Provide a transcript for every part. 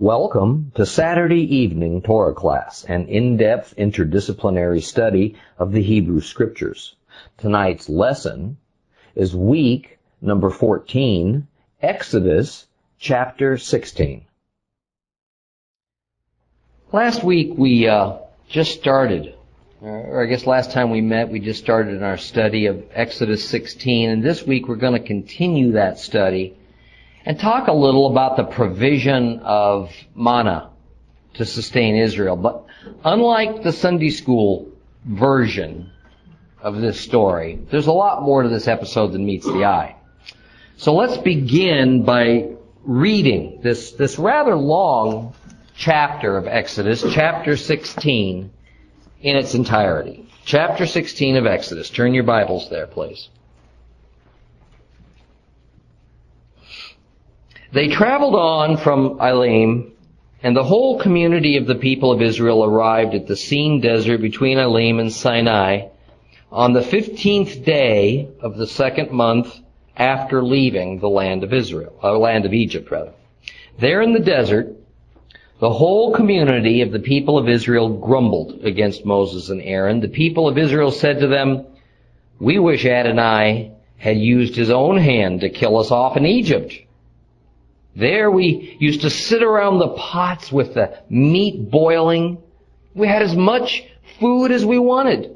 Welcome to Saturday Evening Torah Class, an in-depth interdisciplinary study of the Hebrew Scriptures. Tonight's lesson is week number 14, Exodus chapter 16. Last week we just started, or I guess last time we met we just started in our study of Exodus 16, and this week we're going to continue that study and talk a little about the provision of manna to sustain Israel. But unlike the Sunday school version of this story, there's a lot more to this episode than meets the eye. So let's begin by reading this rather long chapter of Exodus, chapter 16, in its entirety. Chapter 16 of Exodus. Turn your Bibles there, please. They traveled on from Elim, and the whole community of the people of Israel arrived at the Sin Desert between Elim and Sinai on the 15th day of the second month after leaving the land of Egypt. There in the desert, the whole community of the people of Israel grumbled against Moses and Aaron. The people of Israel said to them, "We wish Adonai had used his own hand to kill us off in Egypt. There we used to sit around the pots with the meat boiling. We had as much food as we wanted.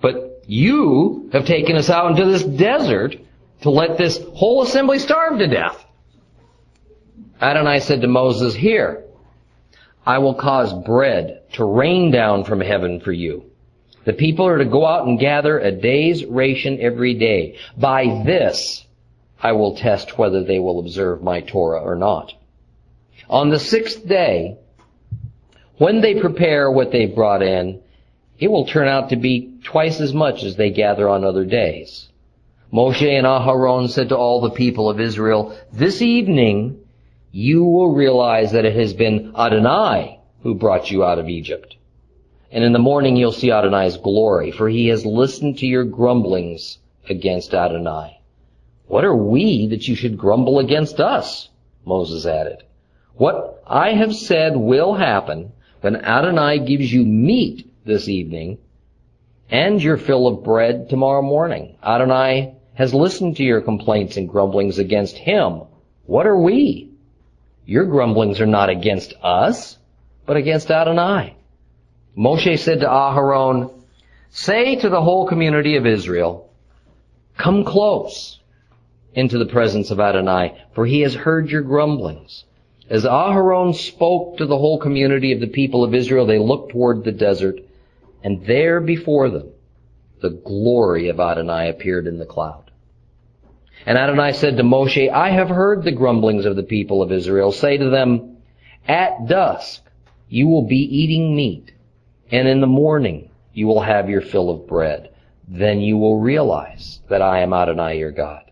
But you have taken us out into this desert to let this whole assembly starve to death." Adonai said to Moses, "Here, I will cause bread to rain down from heaven for you. The people are to go out and gather a day's ration every day. By this, I will test whether they will observe my Torah or not. On the sixth day, when they prepare what they've brought in, it will turn out to be twice as much as they gather on other days." Moshe and Aharon said to all the people of Israel, "This evening you will realize that it has been Adonai who brought you out of Egypt. And in the morning you'll see Adonai's glory, for he has listened to your grumblings against Adonai." "What are we that you should grumble against us?" Moses added. "What I have said will happen when Adonai gives you meat this evening and your fill of bread tomorrow morning. Adonai has listened to your complaints and grumblings against him. What are we? Your grumblings are not against us, but against Adonai." Moshe said to Aharon, "Say to the whole community of Israel, 'Come close into the presence of Adonai, for he has heard your grumblings.'" As Aharon spoke to the whole community of the people of Israel, they looked toward the desert, and there before them the glory of Adonai appeared in the cloud. And Adonai said to Moshe, "I have heard the grumblings of the people of Israel. Say to them, 'At dusk you will be eating meat, and in the morning you will have your fill of bread. Then you will realize that I am Adonai your God.'"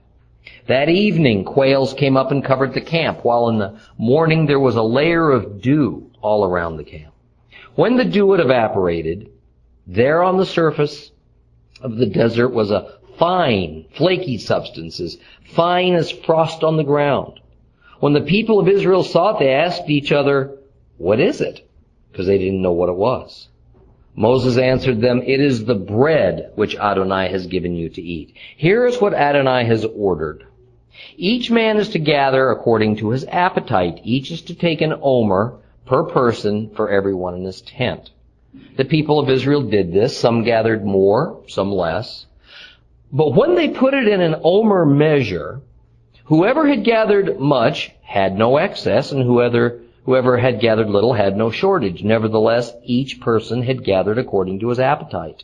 That evening, quails came up and covered the camp, while in the morning there was a layer of dew all around the camp. When the dew had evaporated, there on the surface of the desert was a fine, flaky substance, as fine as frost on the ground. When the people of Israel saw it, they asked each other, "What is it?" because they didn't know what it was. Moses answered them, "It is the bread which Adonai has given you to eat. Here is what Adonai has ordered. Each man is to gather according to his appetite. Each is to take an omer per person for everyone in his tent." The people of Israel did this. Some gathered more, some less. But when they put it in an omer measure, whoever had gathered much had no excess, and whoever had gathered little had no shortage. Nevertheless, each person had gathered according to his appetite.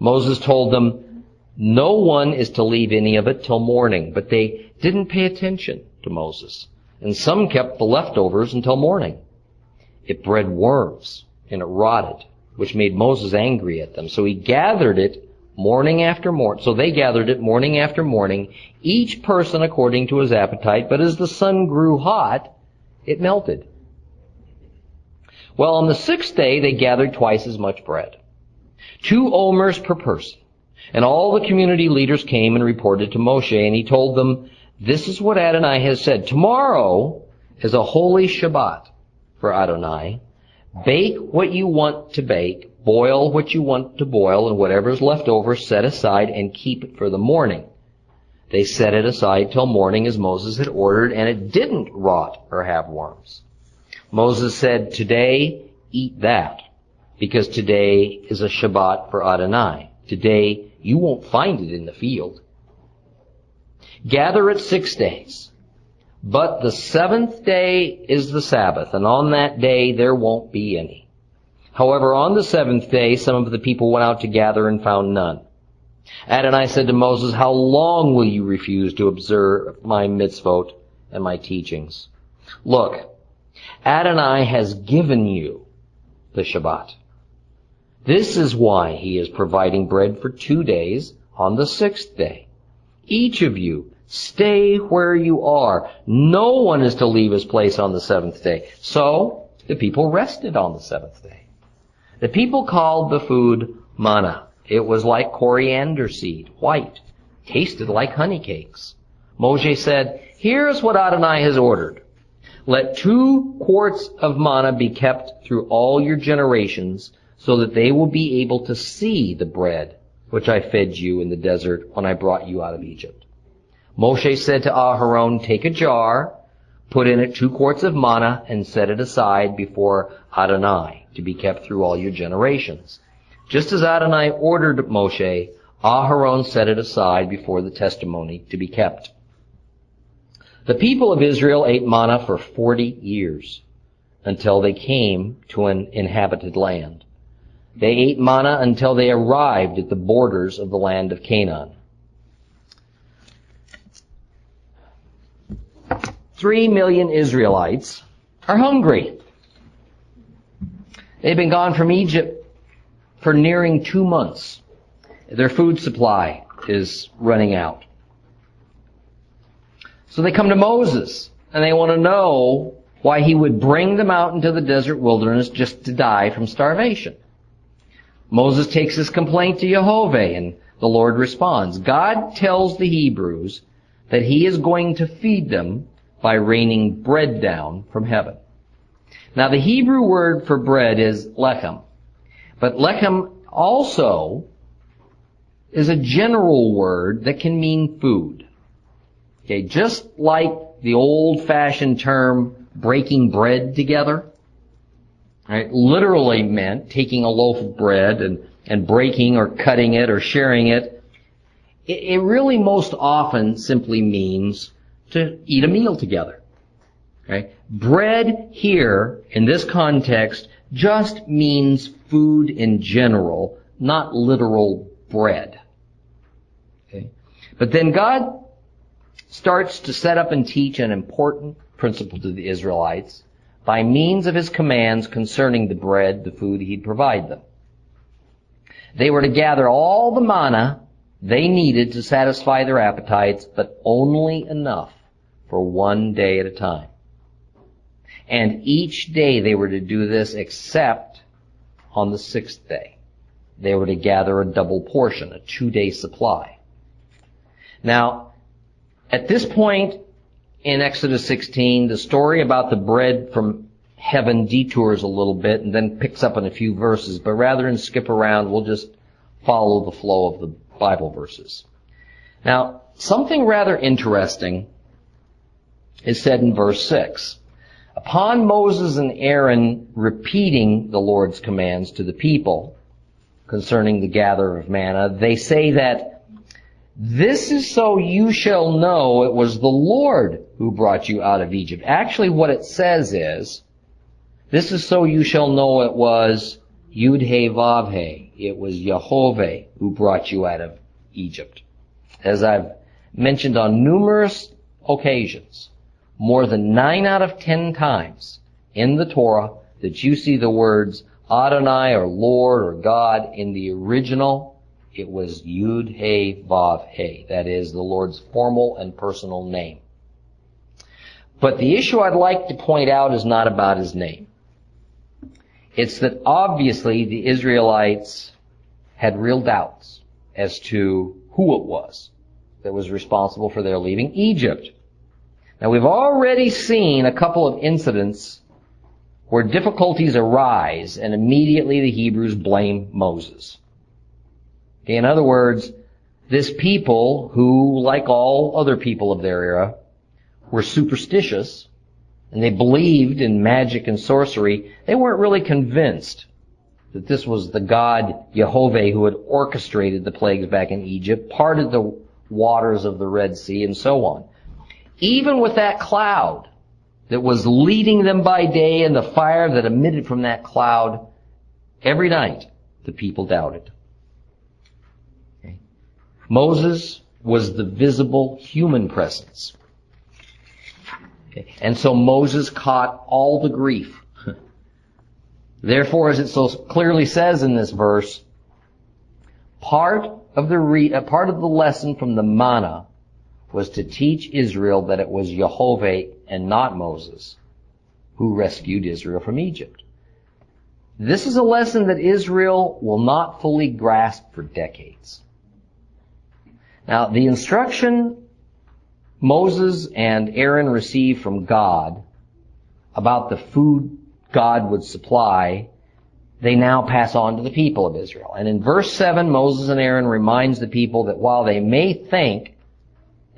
Moses told them, "No one is to leave any of it till morning." But they didn't pay attention to Moses, and some kept the leftovers until morning. It bred worms, and it rotted, which made Moses angry at them. So they gathered it morning after morning, each person according to his appetite. But as the sun grew hot, it melted. Well, on the sixth day, they gathered twice as much bread, 2 omers per person. And all the community leaders came and reported to Moshe, and he told them, "This is what Adonai has said. Tomorrow is a holy Shabbat, for Adonai. Bake what you want to bake, boil what you want to boil, and whatever is left over set aside and keep it for the morning. They set it aside till morning as Moses had ordered, and it didn't rot or have worms. Moses said, today eat that, because today is a Shabbat for Adonai. Today you won't find it in the field. Gather it 6 days. But the seventh day is the Sabbath, and on that day there won't be any. However, on the seventh day, some of the people went out to gather and found none. Adonai said to Moses, how long will you refuse to observe my mitzvot and my teachings? Look, Adonai has given you the Shabbat. This is why he is providing bread for 2 days on the sixth day. Each of you, stay where you are. No one is to leave his place on the seventh day. So the people rested on the seventh day. The people called the food manna. It was like coriander seed, white, tasted like honey cakes. Moshe said, here's what Adonai has ordered. Let 2 quarts of manna be kept through all your generations so that they will be able to see the bread which I fed you in the desert when I brought you out of Egypt. Moshe said to Aharon, take a jar, put in it 2 quarts of manna, and set it aside before Adonai to be kept through all your generations. Just as Adonai ordered Moshe, Aharon set it aside before the testimony to be kept. The people of Israel ate manna for 40 years until they came to an inhabited land. They ate manna until they arrived at the borders of the land of Canaan. 3 million Israelites are hungry. They've been gone from Egypt for nearing 2 months. Their food supply is running out. So they come to Moses, and they want to know why he would bring them out into the desert wilderness just to die from starvation. Moses takes his complaint to Yehovah, and the Lord responds. God tells the Hebrews that he is going to feed them by raining bread down from heaven. Now, the Hebrew word for bread is lechem. But lechem also is a general word that can mean food. Okay, just like the old-fashioned term breaking bread together, right, literally meant taking a loaf of bread and breaking or cutting it or sharing it. It really most often simply means to eat a meal together. Okay? Bread here, in this context, just means food in general, not literal bread. Okay? But then God starts to set up and teach an important principle to the Israelites by means of his commands concerning the bread, the food he'd provide them. They were to gather all the manna they needed to satisfy their appetites, but only enough for 1 day at a time. And each day they were to do this except on the sixth day. They were to gather a double portion, a 2-day supply. Now, at this point in Exodus 16, the story about the bread from heaven detours a little bit and then picks up in a few verses, but rather than skip around, we'll just follow the flow of the Bible verses. Now, something rather interesting is said in verse 6. Upon Moses and Aaron repeating the Lord's commands to the people concerning the gathering of manna, they say that, this is so you shall know it was the Lord who brought you out of Egypt. Actually, what it says is, this is so you shall know it was Yud-Heh-Vav-Heh. It was Yehovah who brought you out of Egypt. As I've mentioned on numerous occasions, more than 9 out of 10 times in the Torah that you see the words Adonai or Lord or God in the original, it was Yud-Heh-Vav-Heh. That is the Lord's formal and personal name. But the issue I'd like to point out is not about his name. It's that obviously the Israelites had real doubts as to who it was that was responsible for their leaving Egypt. Now, we've already seen a couple of incidents where difficulties arise, and immediately the Hebrews blame Moses. Okay, in other words, this people who, like all other people of their era, were superstitious, and they believed in magic and sorcery, they weren't really convinced that this was the God Yehoveh who had orchestrated the plagues back in Egypt, parted the waters of the Red Sea, and so on. Even with that cloud that was leading them by day and the fire that emitted from that cloud every night, the people doubted. Okay. Moses was the visible human presence. Okay. And so Moses caught all the grief. Therefore, as it so clearly says in this verse, part of the lesson from the manna was to teach Israel that it was Yehovah and not Moses who rescued Israel from Egypt. This is a lesson that Israel will not fully grasp for decades. Now, the instruction Moses and Aaron received from God about the food God would supply, they now pass on to the people of Israel. And in verse 7, Moses and Aaron reminds the people that while they may think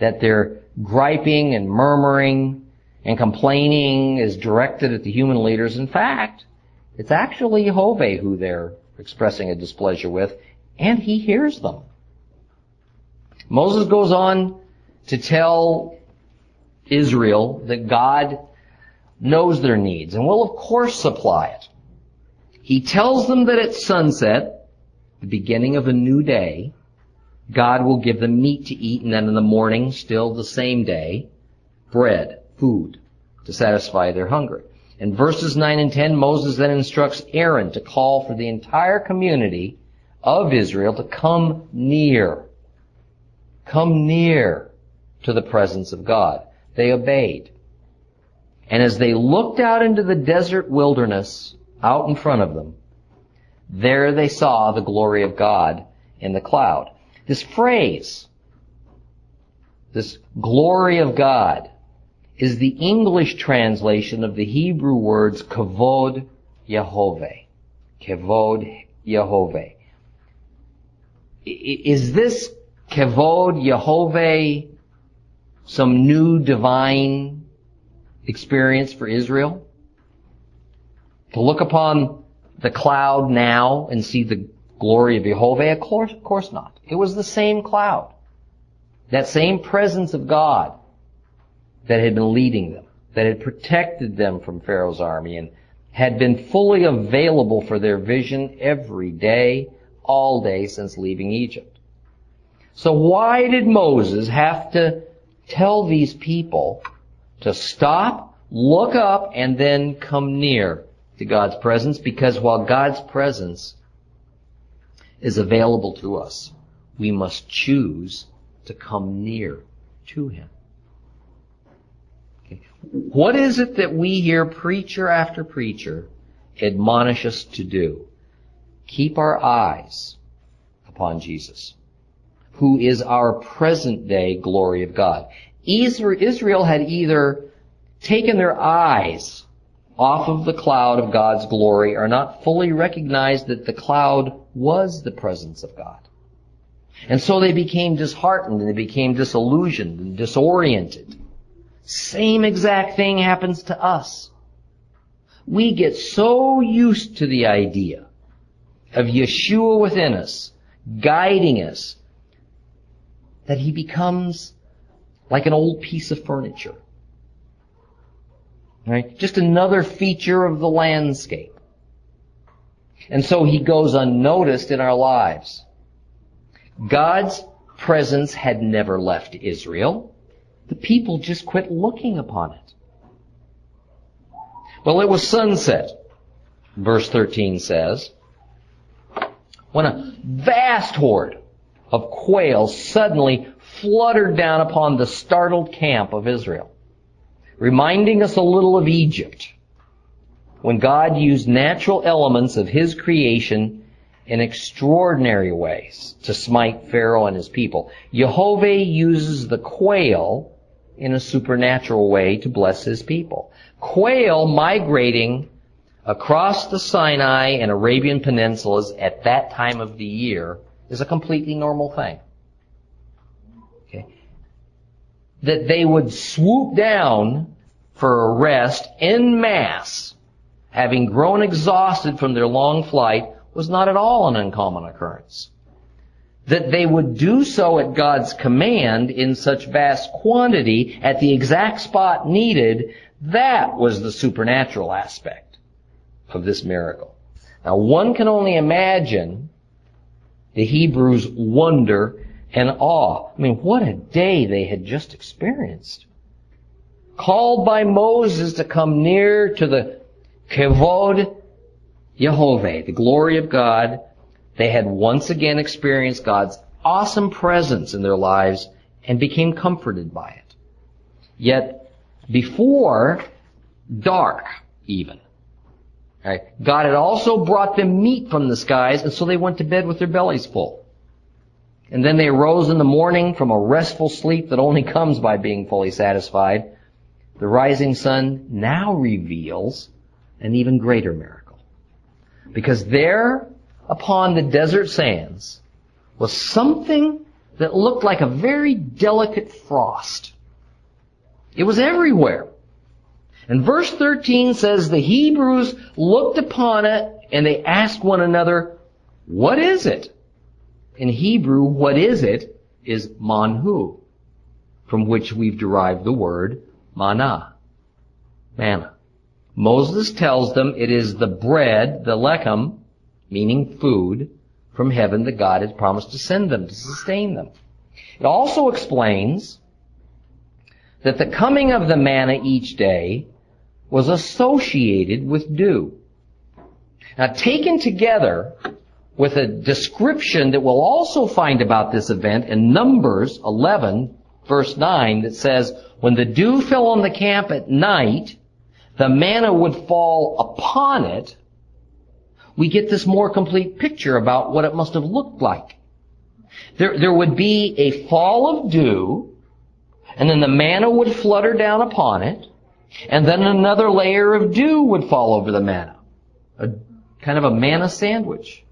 that their griping and murmuring and complaining is directed at the human leaders, in fact, it's actually Yehovah who they're expressing a displeasure with, and he hears them. Moses goes on to tell Israel that God knows their needs and will, of course, supply it. He tells them that at sunset, the beginning of a new day, God will give them meat to eat, and then in the morning, still the same day, bread, food, to satisfy their hunger. In verses 9 and 10, Moses then instructs Aaron to call for the entire community of Israel to come near to the presence of God. They obeyed. And as they looked out into the desert wilderness, out in front of them, there they saw the glory of God in the cloud. This phrase, this glory of God, is the English translation of the Hebrew words Kavod Yehovah. Kevod Yehovah. Is this Kevod Yehovah some new divine experience for Israel? To look upon the cloud now and see the glory of Yehovah? Of course not. It was the same cloud, that same presence of God that had been leading them, that had protected them from Pharaoh's army and had been fully available for their vision every day, all day since leaving Egypt. So why did Moses have to tell these people to stop, look up, and then come near to God's presence? Because while God's presence is available to us, we must choose to come near to him. Okay. What is it that we hear preacher after preacher admonish us to do? Keep our eyes upon Jesus, who is our present-day glory of God. Israel had either taken their eyes off of the cloud of God's glory or not fully recognized that the cloud was the presence of God. And so they became disheartened, and they became disillusioned and disoriented. Same exact thing happens to us. We get so used to the idea of Yeshua within us, guiding us, that he becomes like an old piece of furniture. Right? Just another feature of the landscape. And so he goes unnoticed in our lives. God's presence had never left Israel. The people just quit looking upon it. Well, it was sunset, verse 13 says, when a vast horde of quails suddenly fluttered down upon the startled camp of Israel, reminding us a little of Egypt, when God used natural elements of his creation in extraordinary ways to smite Pharaoh and his people. Yehovah uses the quail in a supernatural way to bless his people. Quail migrating across the Sinai and Arabian peninsulas at that time of the year is a completely normal thing. Okay. That they would swoop down for a rest en masse, having grown exhausted from their long flight, was not at all an uncommon occurrence. That they would do so at God's command in such vast quantity at the exact spot needed, that was the supernatural aspect of this miracle. Now, one can only imagine the Hebrews' wonder and awe. I mean, what a day they had just experienced. Called by Moses to come near to the Kevod Yehovah, the glory of God, they had once again experienced God's awesome presence in their lives and became comforted by it. Yet, before dark even, right, God had also brought them meat from the skies, and so they went to bed with their bellies full. And then they rose in the morning from a restful sleep that only comes by being fully satisfied. The rising sun now reveals an even greater miracle. Because there, upon the desert sands, was something that looked like a very delicate frost. It was everywhere. And verse 13 says, the Hebrews looked upon it and they asked one another, what is it? In Hebrew, what is it is manhu, from which we've derived the word manna. Manna. Moses tells them it is the bread, the lechem, meaning food, from heaven that God has promised to send them, to sustain them. It also explains that the coming of the manna each day was associated with dew. Now, taken together with a description that we'll also find about this event in Numbers 11, verse 9, that says, when the dew fell on the camp at night, the manna would fall upon it, we get this more complete picture about what it must have looked like. There would be a fall of dew, and then the manna would flutter down upon it, and then another layer of dew would fall over the manna. A kind of a manna sandwich.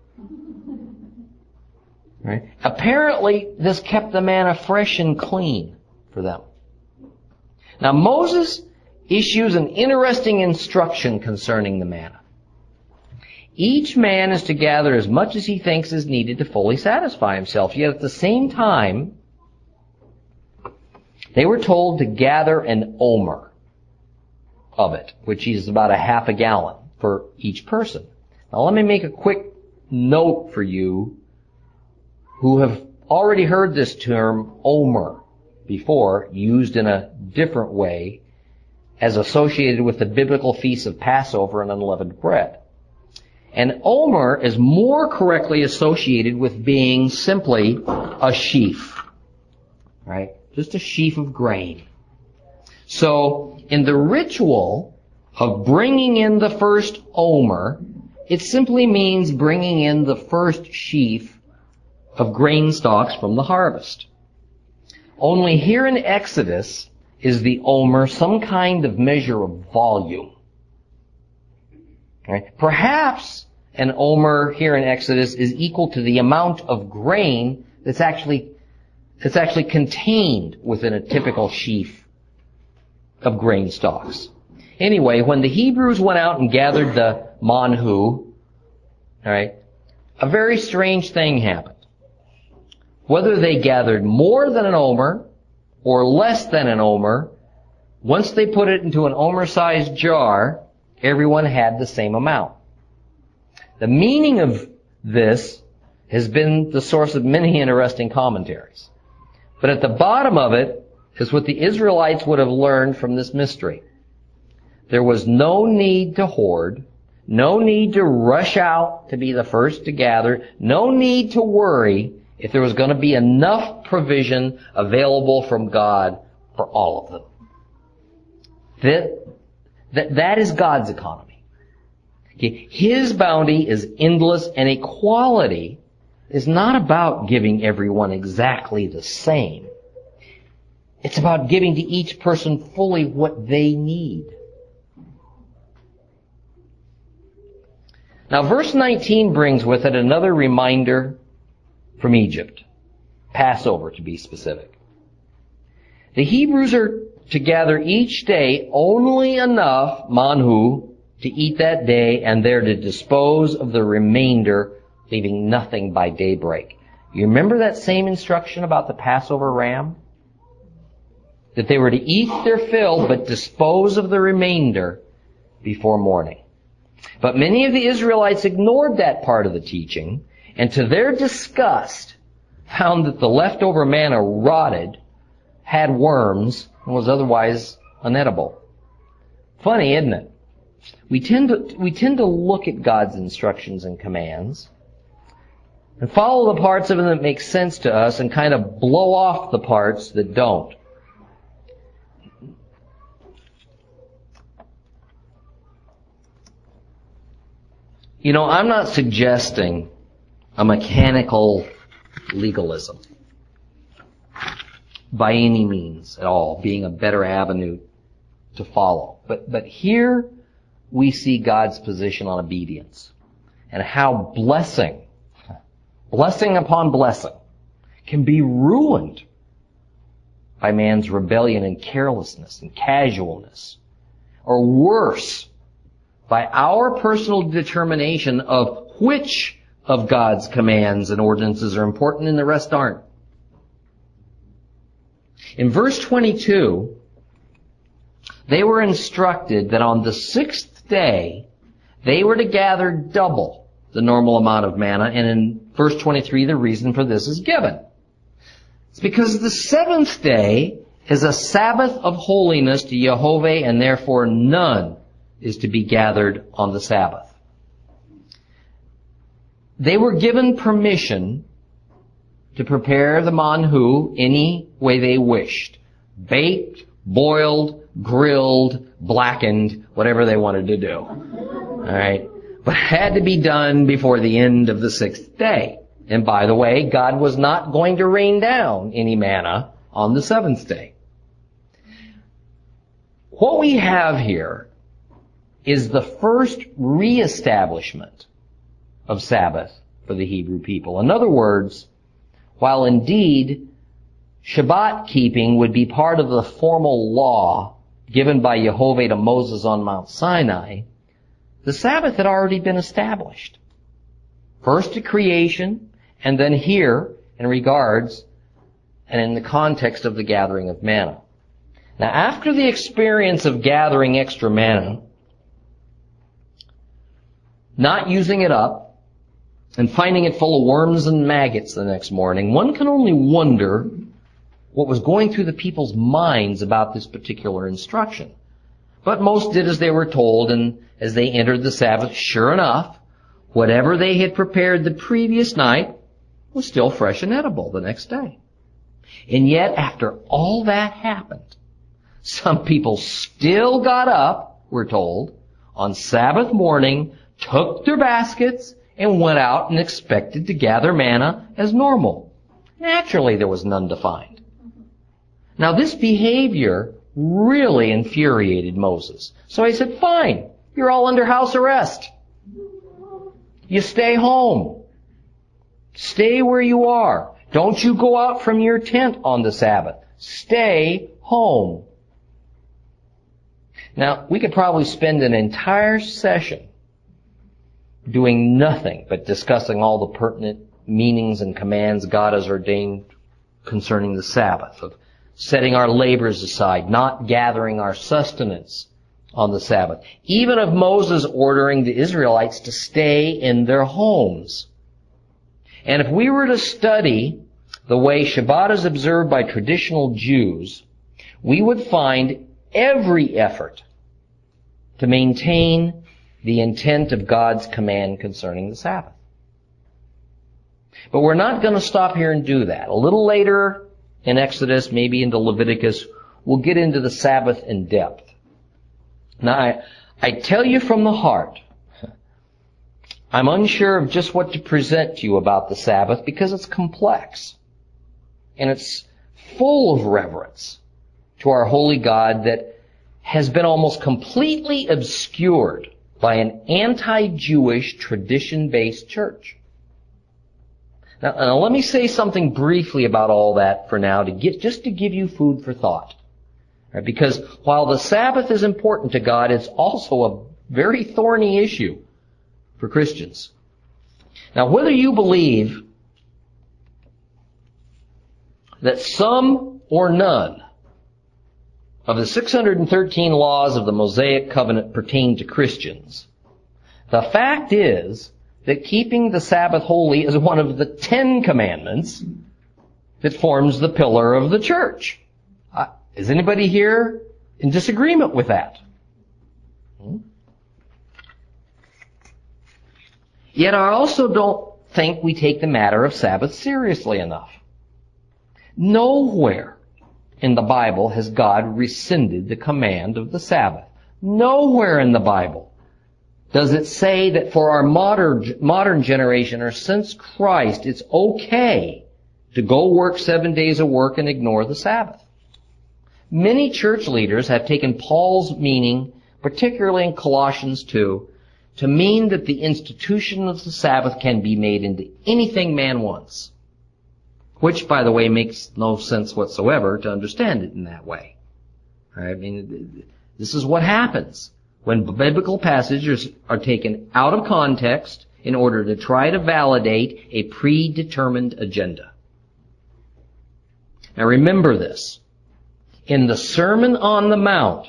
Right? Apparently, this kept the manna fresh and clean for them. Now, Moses issues an interesting instruction concerning the manna. Each man is to gather as much as he thinks is needed to fully satisfy himself. Yet at the same time, they were told to gather an omer of it, which is about a half a gallon for each person. Now let me make a quick note for you who have already heard this term omer before, used in a different way as associated with the biblical feast of Passover and unleavened bread. An omer is more correctly associated with being simply a sheaf, right? Just a sheaf of grain. So, in the ritual of bringing in the first omer, it simply means bringing in the first sheaf of grain stalks from the harvest. Only here in Exodus is the omer some kind of measure of volume. Perhaps an omer here in Exodus is equal to the amount of grain that's actually contained within a typical sheaf of grain stalks. Anyway, when the Hebrews went out and gathered the manhu, alright, a very strange thing happened. Whether they gathered more than an omer or less than an omer, once they put it into an omer-sized jar, everyone had the same amount. The meaning of this has been the source of many interesting commentaries. But at the bottom of it is what the Israelites would have learned from this mystery. There was no need to hoard, no need to rush out to be the first to gather, no need to worry if there was going to be enough provision available from God for all of them. That is God's economy. Okay? His bounty is endless, and equality is not about giving everyone exactly the same. It's about giving to each person fully what they need. Now verse 19 brings with it another reminder from Egypt. Passover, to be specific. The Hebrews are to gather each day only enough manhu to eat that day, and they're to dispose of the remainder, leaving nothing by daybreak. You remember that same instruction about the Passover ram? That they were to eat their fill, but dispose of the remainder before morning. But many of the Israelites ignored that part of the teaching, and to their disgust, found that the leftover manna rotted, had worms, and was otherwise unedible. Funny, isn't it? We tend to look at God's instructions and commands and follow the parts of them that make sense to us and kind of blow off the parts that don't. You know, I'm not suggesting a mechanical legalism by any means at all, being a better avenue to follow. But here we see God's position on obedience and how blessing upon blessing can be ruined by man's rebellion and carelessness and casualness, or worse, by our personal determination of which of God's commands and ordinances are important and the rest aren't. In verse 22, they were instructed that on the sixth day, they were to gather double the normal amount of manna, and in verse 23, the reason for this is given. It's because the seventh day is a Sabbath of holiness to Yehovah, and therefore none is to be gathered on the Sabbath. They were given permission to prepare the manhu any way they wished. Baked, boiled, grilled, blackened, whatever they wanted to do. All right? But it had to be done before the end of the sixth day. And by the way, God was not going to rain down any manna on the seventh day. What we have here is the first reestablishment of Sabbath for the Hebrew people. In other words, while indeed Shabbat keeping would be part of the formal law given by Yehovah to Moses on Mount Sinai, the Sabbath had already been established. First at creation, and then here in regards and in the context of the gathering of manna. Now, after the experience of gathering extra manna, not using it up, and finding it full of worms and maggots the next morning, one can only wonder what was going through the people's minds about this particular instruction. But most did as they were told, and as they entered the Sabbath, sure enough, whatever they had prepared the previous night was still fresh and edible the next day. And yet, after all that happened, some people still got up, we're told, on Sabbath morning, took their baskets, and went out and expected to gather manna as normal. Naturally, there was none to find. Now, this behavior really infuriated Moses. So he said, fine, you're all under house arrest. You stay home. Stay where you are. Don't you go out from your tent on the Sabbath. Stay home. Now, we could probably spend an entire session doing nothing but discussing all the pertinent meanings and commands God has ordained concerning the Sabbath, of setting our labors aside, not gathering our sustenance on the Sabbath, even of Moses ordering the Israelites to stay in their homes. And if we were to study the way Shabbat is observed by traditional Jews, we would find every effort to maintain the intent of God's command concerning the Sabbath. But we're not going to stop here and do that. A little later in Exodus, maybe into Leviticus, we'll get into the Sabbath in depth. Now, I tell you from the heart, I'm unsure of just what to present to you about the Sabbath because it's complex. And it's full of reverence to our holy God that has been almost completely obscured by an anti-Jewish, tradition-based church. Now, let me say something briefly about all that for now, just to give you food for thought. Right? Because while the Sabbath is important to God, it's also a very thorny issue for Christians. Now, whether you believe that some or none of the 613 laws of the Mosaic Covenant pertain to Christians, the fact is that keeping the Sabbath holy is one of the 10 commandments that forms the pillar of the church. Is anybody here in disagreement with that? Yet I also don't think we take the matter of Sabbath seriously enough. Nowhere in the Bible has God rescinded the command of the Sabbath. Nowhere in the Bible does it say that for our modern generation or since Christ, it's okay to go work 7 days of work and ignore the Sabbath. Many church leaders have taken Paul's meaning, particularly in Colossians 2, to mean that the institution of the Sabbath can be made into anything man wants. Which, by the way, makes no sense whatsoever to understand it in that way. I mean, this is what happens when biblical passages are taken out of context in order to try to validate a predetermined agenda. Now remember this. In the Sermon on the Mount,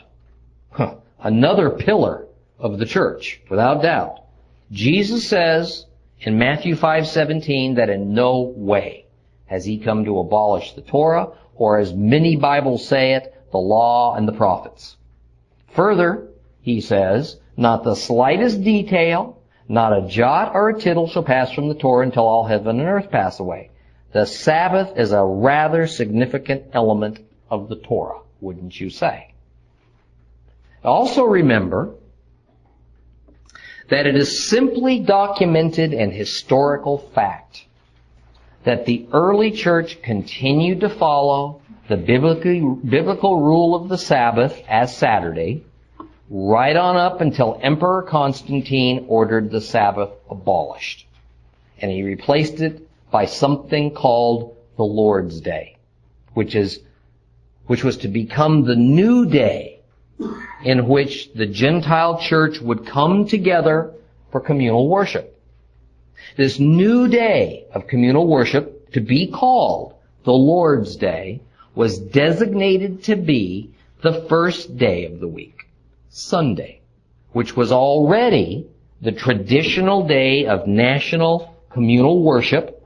another pillar of the church, without doubt, Jesus says in Matthew 5:17 that in no way has he come to abolish the Torah, or as many Bibles say it, the law and the prophets. Further, he says, not the slightest detail, not a jot or a tittle shall pass from the Torah until all heaven and earth pass away. The Sabbath is a rather significant element of the Torah, wouldn't you say? Also remember that it is simply documented in historical fact that the early church continued to follow the biblical rule of the Sabbath as Saturday, right on up until Emperor Constantine ordered the Sabbath abolished. And he replaced it by something called the Lord's Day, which was to become the new day in which the Gentile church would come together for communal worship. This new day of communal worship, to be called the Lord's Day, was designated to be the first day of the week, Sunday, which was already the traditional day of national communal worship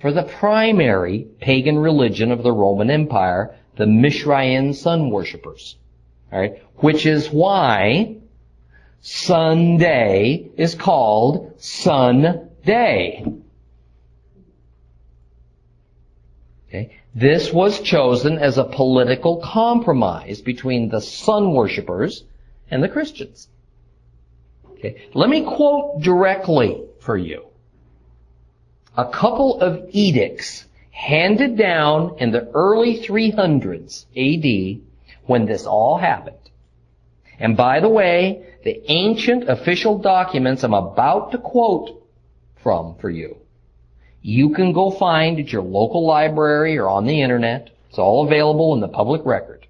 for the primary pagan religion of the Roman Empire, the Mithraean sun worshippers. All right? Which is why Sunday is called Sun Day. Okay. This was chosen as a political compromise between the sun worshippers and the Christians. Okay. Let me quote directly for you a couple of edicts handed down in the early 300s AD when this all happened. And by the way, the ancient official documents I'm about to quote for you, you can go find at your local library or on the internet. It's all available in the public record.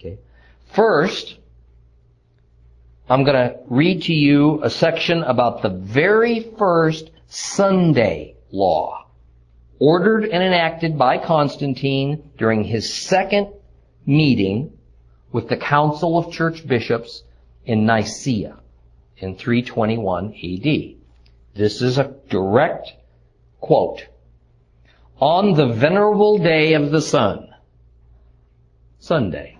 Okay. First, I'm going to read to you a section about the very first Sunday law, ordered and enacted by Constantine during his second meeting with the Council of Church Bishops in Nicaea in 321 AD. This is a direct quote. On the venerable day of the sun, Sunday,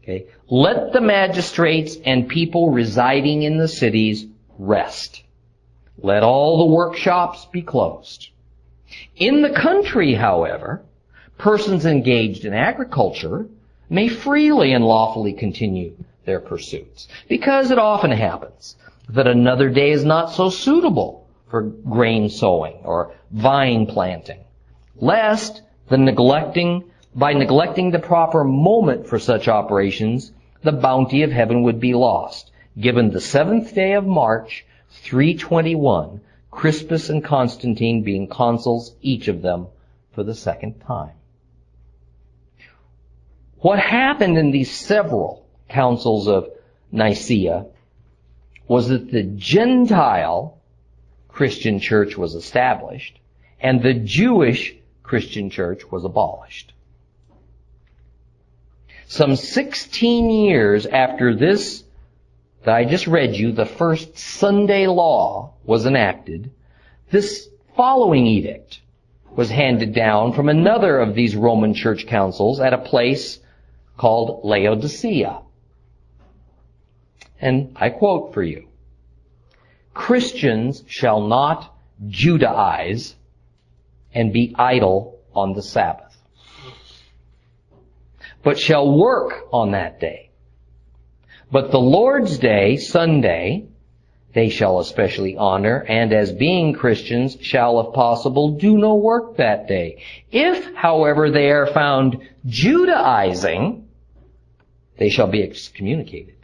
okay, let the magistrates and people residing in the cities rest. Let all the workshops be closed. In the country, however, persons engaged in agriculture may freely and lawfully continue their pursuits, because it often happens that another day is not so suitable for grain sowing or vine planting, lest by neglecting the proper moment for such operations, the bounty of heaven would be lost, given the 7th day of March, 321, Crispus and Constantine being consuls, each of them, for the second time. What happened in these several councils of Nicaea was that the Gentile Christian church was established and the Jewish Christian church was abolished. Some 16 years after this that I just read you, the first Sunday law was enacted, this following edict was handed down from another of these Roman church councils at a place called Laodicea. And I quote for you, "Christians shall not Judaize and be idle on the Sabbath, but shall work on that day. But the Lord's Day, Sunday, they shall especially honor, and as being Christians shall, if possible, do no work that day. If, however, they are found Judaizing, they shall be excommunicated."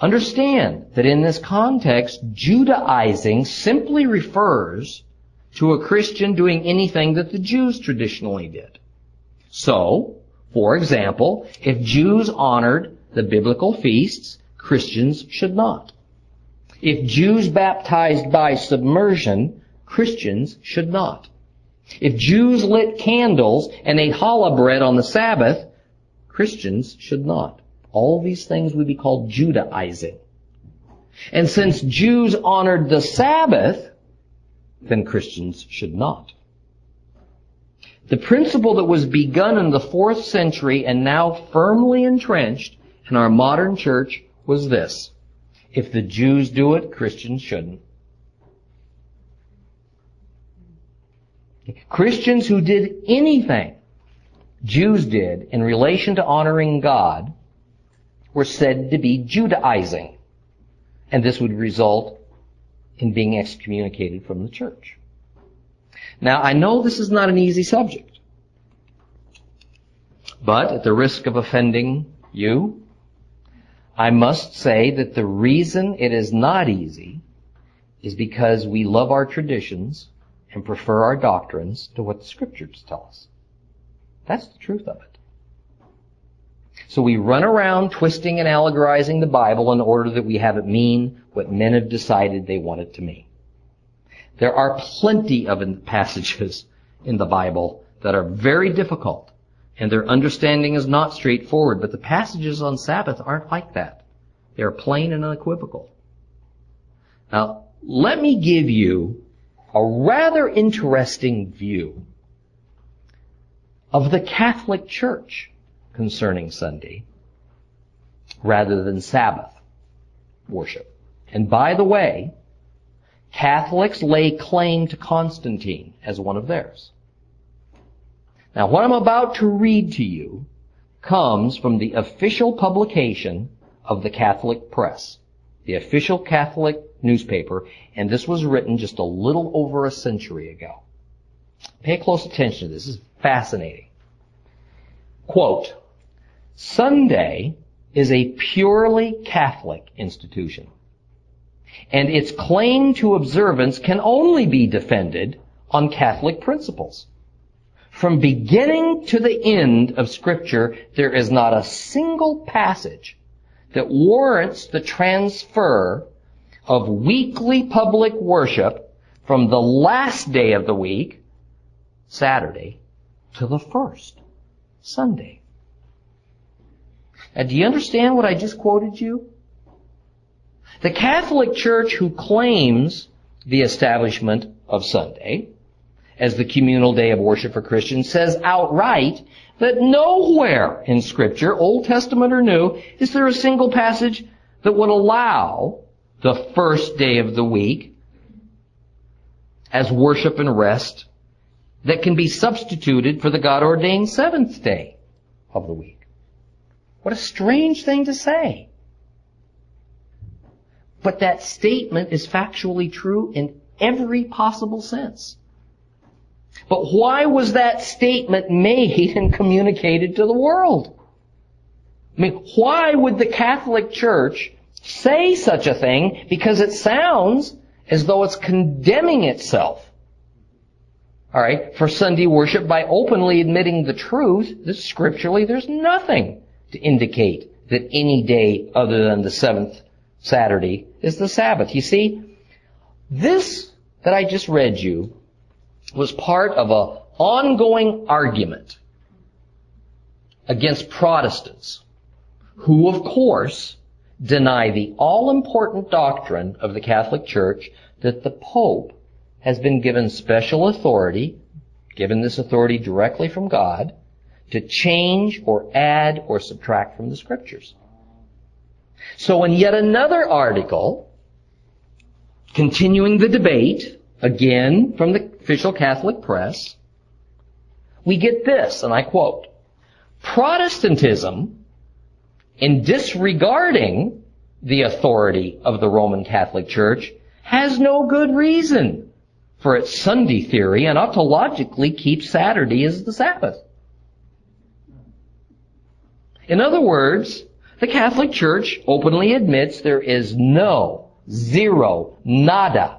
Understand that in this context, Judaizing simply refers to a Christian doing anything that the Jews traditionally did. So, for example, if Jews honored the biblical feasts, Christians should not. If Jews baptized by submersion, Christians should not. If Jews lit candles and ate challah bread on the Sabbath, Christians should not. All these things would be called Judaizing. And since Jews honored the Sabbath, then Christians should not. The principle that was begun in the 4th century and now firmly entrenched in our modern church was this: if the Jews do it, Christians shouldn't. Christians who did anything Jews did in relation to honoring God were said to be Judaizing, and this would result in being excommunicated from the church. Now, I know this is not an easy subject, but at the risk of offending you, I must say that the reason it is not easy is because we love our traditions and prefer our doctrines to what the scriptures tell us. That's the truth of it. So we run around twisting and allegorizing the Bible in order that we have it mean what men have decided they want it to mean. There are plenty of passages in the Bible that are very difficult, and their understanding is not straightforward, but the passages on Sabbath aren't like that. They're plain and unequivocal. Now, let me give you a rather interesting view of the Catholic Church concerning Sunday rather than Sabbath worship. And by the way, Catholics lay claim to Constantine as one of theirs. Now, what I'm about to read to you comes from the official publication of the Catholic Press, the official Catholic newspaper, and this was written just a little over a century ago. Pay close attention to this. This is fascinating. Quote, "Sunday is a purely Catholic institution, and its claim to observance can only be defended on Catholic principles. From beginning to the end of Scripture, there is not a single passage that warrants the transfer of weekly public worship from the last day of the week, Saturday, to the first, Sunday." Now, do you understand what I just quoted you? The Catholic Church, who claims the establishment of Sunday as the communal day of worship for Christians, says outright that nowhere in Scripture, Old Testament or New, is there a single passage that would allow the first day of the week as worship and rest that can be substituted for the God-ordained 7th day of the week. What a strange thing to say. But that statement is factually true in every possible sense. But why was that statement made and communicated to the world? I mean, why would the Catholic Church say such a thing? Because it sounds as though it's condemning itself, all right, for Sunday worship by openly admitting the truth that scripturally there's nothing to indicate that any day other than the seventh Saturday is the Sabbath. You see, this that I just read you was part of an ongoing argument against Protestants, who, of course, deny the all-important doctrine of the Catholic Church that the Pope has been given special authority, given this authority directly from God, to change or add or subtract from the Scriptures. So in yet another article, continuing the debate, again from the official Catholic press, we get this, and I quote, "Protestantism, in disregarding the authority of the Roman Catholic Church, has no good reason for its Sunday theory and ought to logically keep Saturday as the Sabbath." In other words, the Catholic Church openly admits there is no, zero, nada,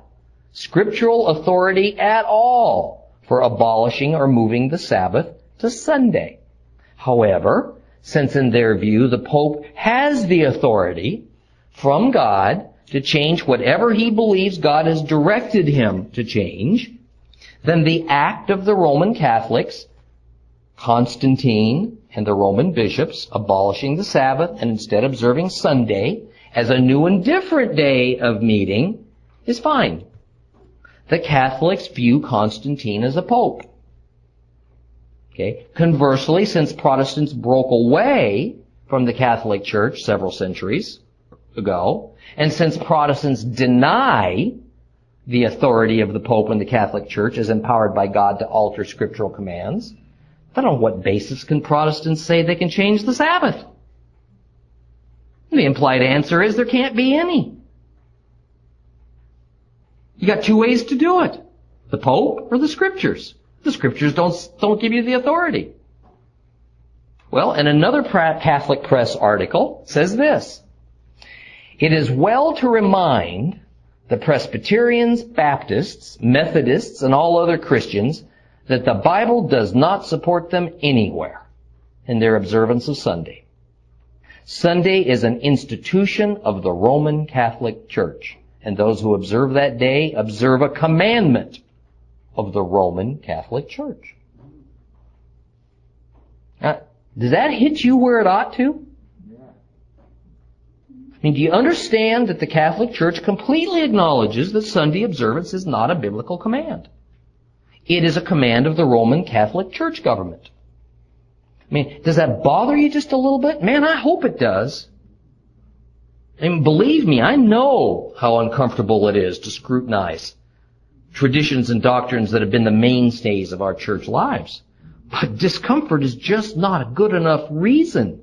scriptural authority at all for abolishing or moving the Sabbath to Sunday. However, since in their view the Pope has the authority from God to change whatever he believes God has directed him to change, then the act of the Roman Catholics, Constantine and the Roman bishops, abolishing the Sabbath and instead observing Sunday as a new and different day of meeting, is fine. The Catholics view Constantine as a pope. Okay. Conversely, since Protestants broke away from the Catholic Church several centuries ago, and since Protestants deny the authority of the Pope and the Catholic Church as empowered by God to alter scriptural commands, then on what basis can Protestants say they can change the Sabbath? And the implied answer is there can't be any. You got two ways to do it, the Pope or the Scriptures. The Scriptures don't give you the authority. Well, and another Catholic press article says this: "It is well to remind the Presbyterians, Baptists, Methodists, and all other Christians that the Bible does not support them anywhere in their observance of Sunday. Sunday is an institution of the Roman Catholic Church, and those who observe that day observe a commandment of the Roman Catholic Church." Does that hit you where it ought to? I mean, do you understand that the Catholic Church completely acknowledges that Sunday observance is not a biblical command? It is a command of the Roman Catholic Church government. I mean, does that bother you just a little bit? Man, I hope it does. I mean, believe me, I know how uncomfortable it is to scrutinize traditions and doctrines that have been the mainstays of our church lives. But discomfort is just not a good enough reason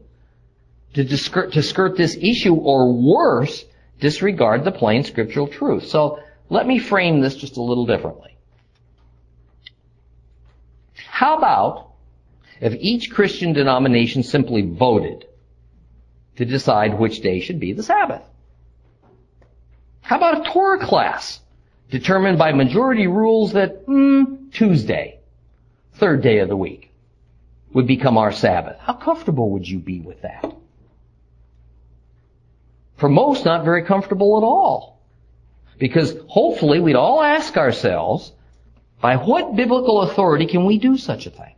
to skirt this issue, or worse, disregard the plain scriptural truth. So let me frame this just a little differently. How about if each Christian denomination simply voted to decide which day should be the Sabbath? How about a Torah class determined by majority rules that Tuesday, third day of the week, would become our Sabbath? How comfortable would you be with that? For most, not very comfortable at all. Because hopefully we'd all ask ourselves, by what biblical authority can we do such a thing?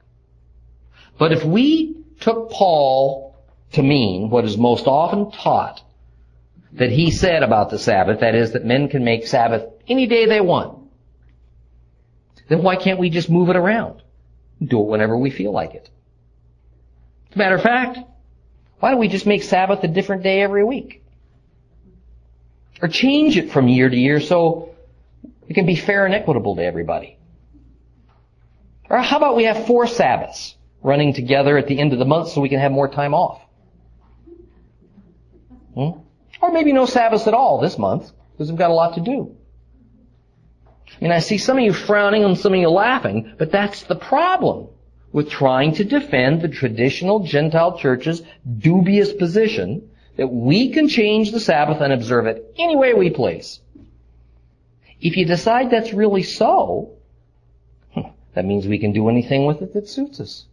But if we took Paul to mean what is most often taught that he said about the Sabbath, that is, that men can make Sabbath any day they want, then why can't we just move it around? Do it whenever we feel like it. As a matter of fact, why don't we just make Sabbath a different day every week? Or change it from year to year so it can be fair and equitable to everybody? Or how about we have 4 Sabbaths running together at the end of the month so we can have more time off? Or maybe no Sabbaths at all this month, because we've got a lot to do. I mean, I see some of you frowning and some of you laughing, but that's the problem with trying to defend the traditional Gentile church's dubious position that we can change the Sabbath and observe it any way we please. If you decide that's really so, that means we can do anything with it that suits us.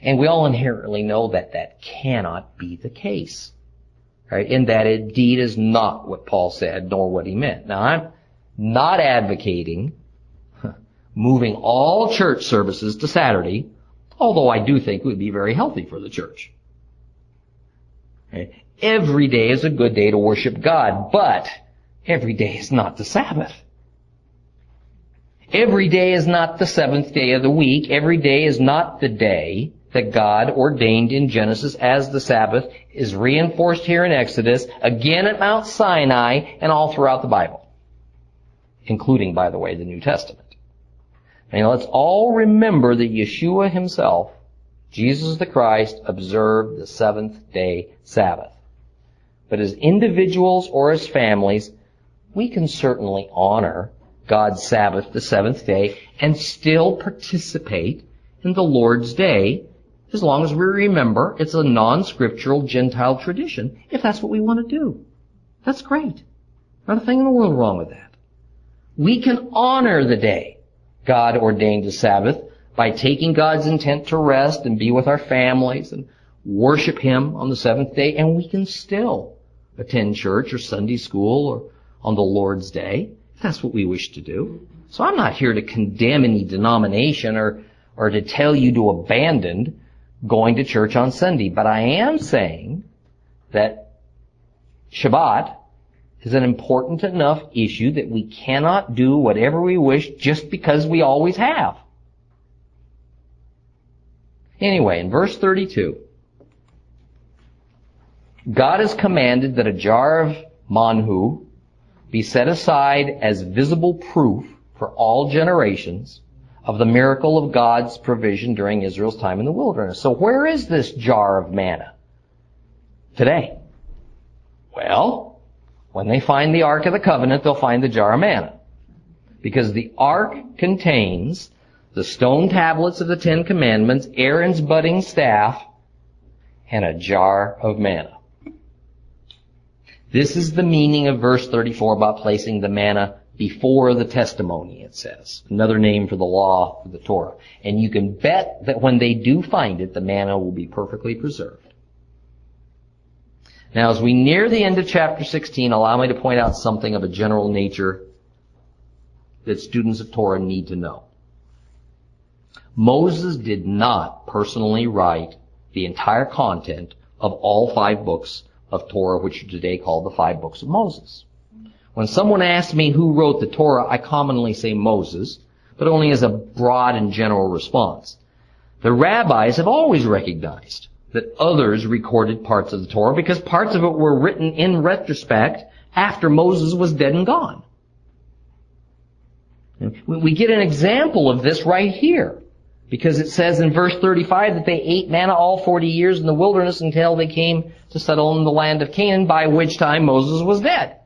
And we all inherently know that that cannot be the case, right? And that indeed is not what Paul said, nor what he meant. Now, I'm not advocating moving all church services to Saturday, although I do think it would be very healthy for the church. Right? Every day is a good day to worship God, but every day is not the Sabbath. Every day is not the seventh day of the week. Every day is not the day that God ordained in Genesis as the Sabbath, is reinforced here in Exodus, again at Mount Sinai, and all throughout the Bible, including, by the way, the New Testament. And let's all remember that Yeshua himself, Jesus the Christ, observed the seventh day Sabbath. But as individuals or as families, we can certainly honor God's Sabbath, the seventh day, and still participate in the Lord's day, as long as we remember it's a non-scriptural Gentile tradition, if that's what we want to do. That's great. Not a thing in the world wrong with that. We can honor the day God ordained the Sabbath by taking God's intent to rest and be with our families and worship Him on the seventh day, and we can still attend church or Sunday school or on the Lord's day. That's what we wish to do. So I'm not here to condemn any denomination or to tell you to abandon going to church on Sunday. But I am saying that Shabbat is an important enough issue that we cannot do whatever we wish just because we always have. Anyway, in verse 32, God has commanded that a jar of manhu be set aside as visible proof for all generations of the miracle of God's provision during Israel's time in the wilderness. So where is this jar of manna today? Well, when they find the Ark of the Covenant, they'll find the jar of manna, because the Ark contains the stone tablets of the Ten Commandments, Aaron's budding staff, and a jar of manna. This is the meaning of verse 34 about placing the manna before the testimony, it says. Another name for the law, for the Torah. And you can bet that when they do find it, the manna will be perfectly preserved. Now, as we near the end of chapter 16, allow me to point out something of a general nature that students of Torah need to know. Moses did not personally write the entire content of all five books of Torah, which are today called the five books of Moses. When someone asks me who wrote the Torah, I commonly say Moses, but only as a broad and general response. The rabbis have always recognized that others recorded parts of the Torah because parts of it were written in retrospect after Moses was dead and gone. We get an example of this right here, because it says in verse 35 that they ate manna all 40 years in the wilderness until they came to settle in the land of Canaan, by which time Moses was dead.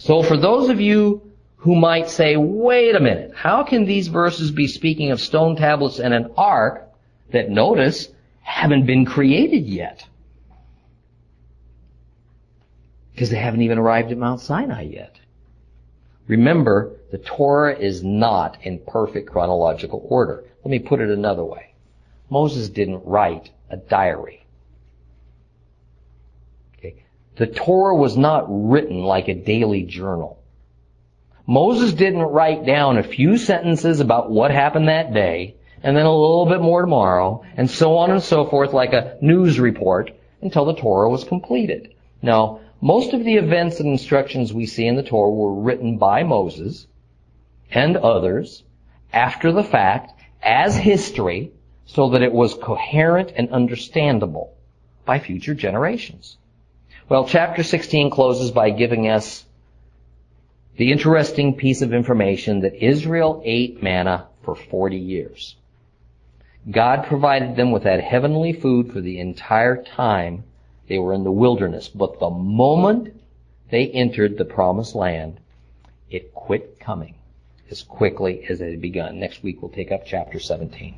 So for those of you who might say, wait a minute, how can these verses be speaking of stone tablets and an ark that, notice, haven't been created yet? Because they haven't even arrived at Mount Sinai yet. Remember, the Torah is not in perfect chronological order. Let me put it another way. Moses didn't write a diary. Okay. The Torah was not written like a daily journal. Moses didn't write down a few sentences about what happened that day, and then a little bit more tomorrow, and so on and so forth, like a news report, until the Torah was completed. Now, most of the events and instructions we see in the Torah were written by Moses and others after the fact as history, so that it was coherent and understandable by future generations. Well, chapter 16 closes by giving us the interesting piece of information that Israel ate manna for 40 years. God provided them with that heavenly food for the entire time they were in the wilderness, but the moment they entered the promised land, it quit coming. as quickly as it had begun. Next week we'll pick up chapter 17.